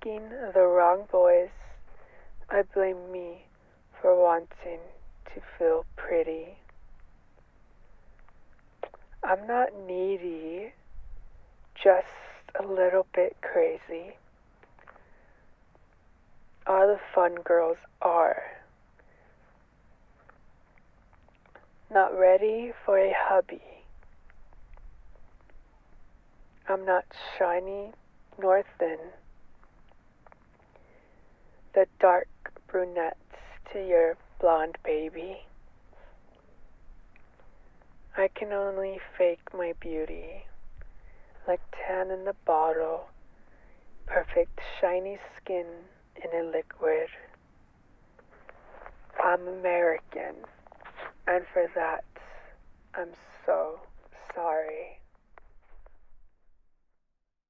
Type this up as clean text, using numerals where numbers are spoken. asking the wrong boys. I blame me for wanting to feel pretty. I'm not needy, just a little bit crazy. All the fun girls are. Not ready for a hubby. I'm not shiny nor thin. The dark brunettes to your blonde baby. I can only fake my beauty, like tan in the bottle, perfect shiny skin in a liquid. I'm American, and for that, I'm so sorry.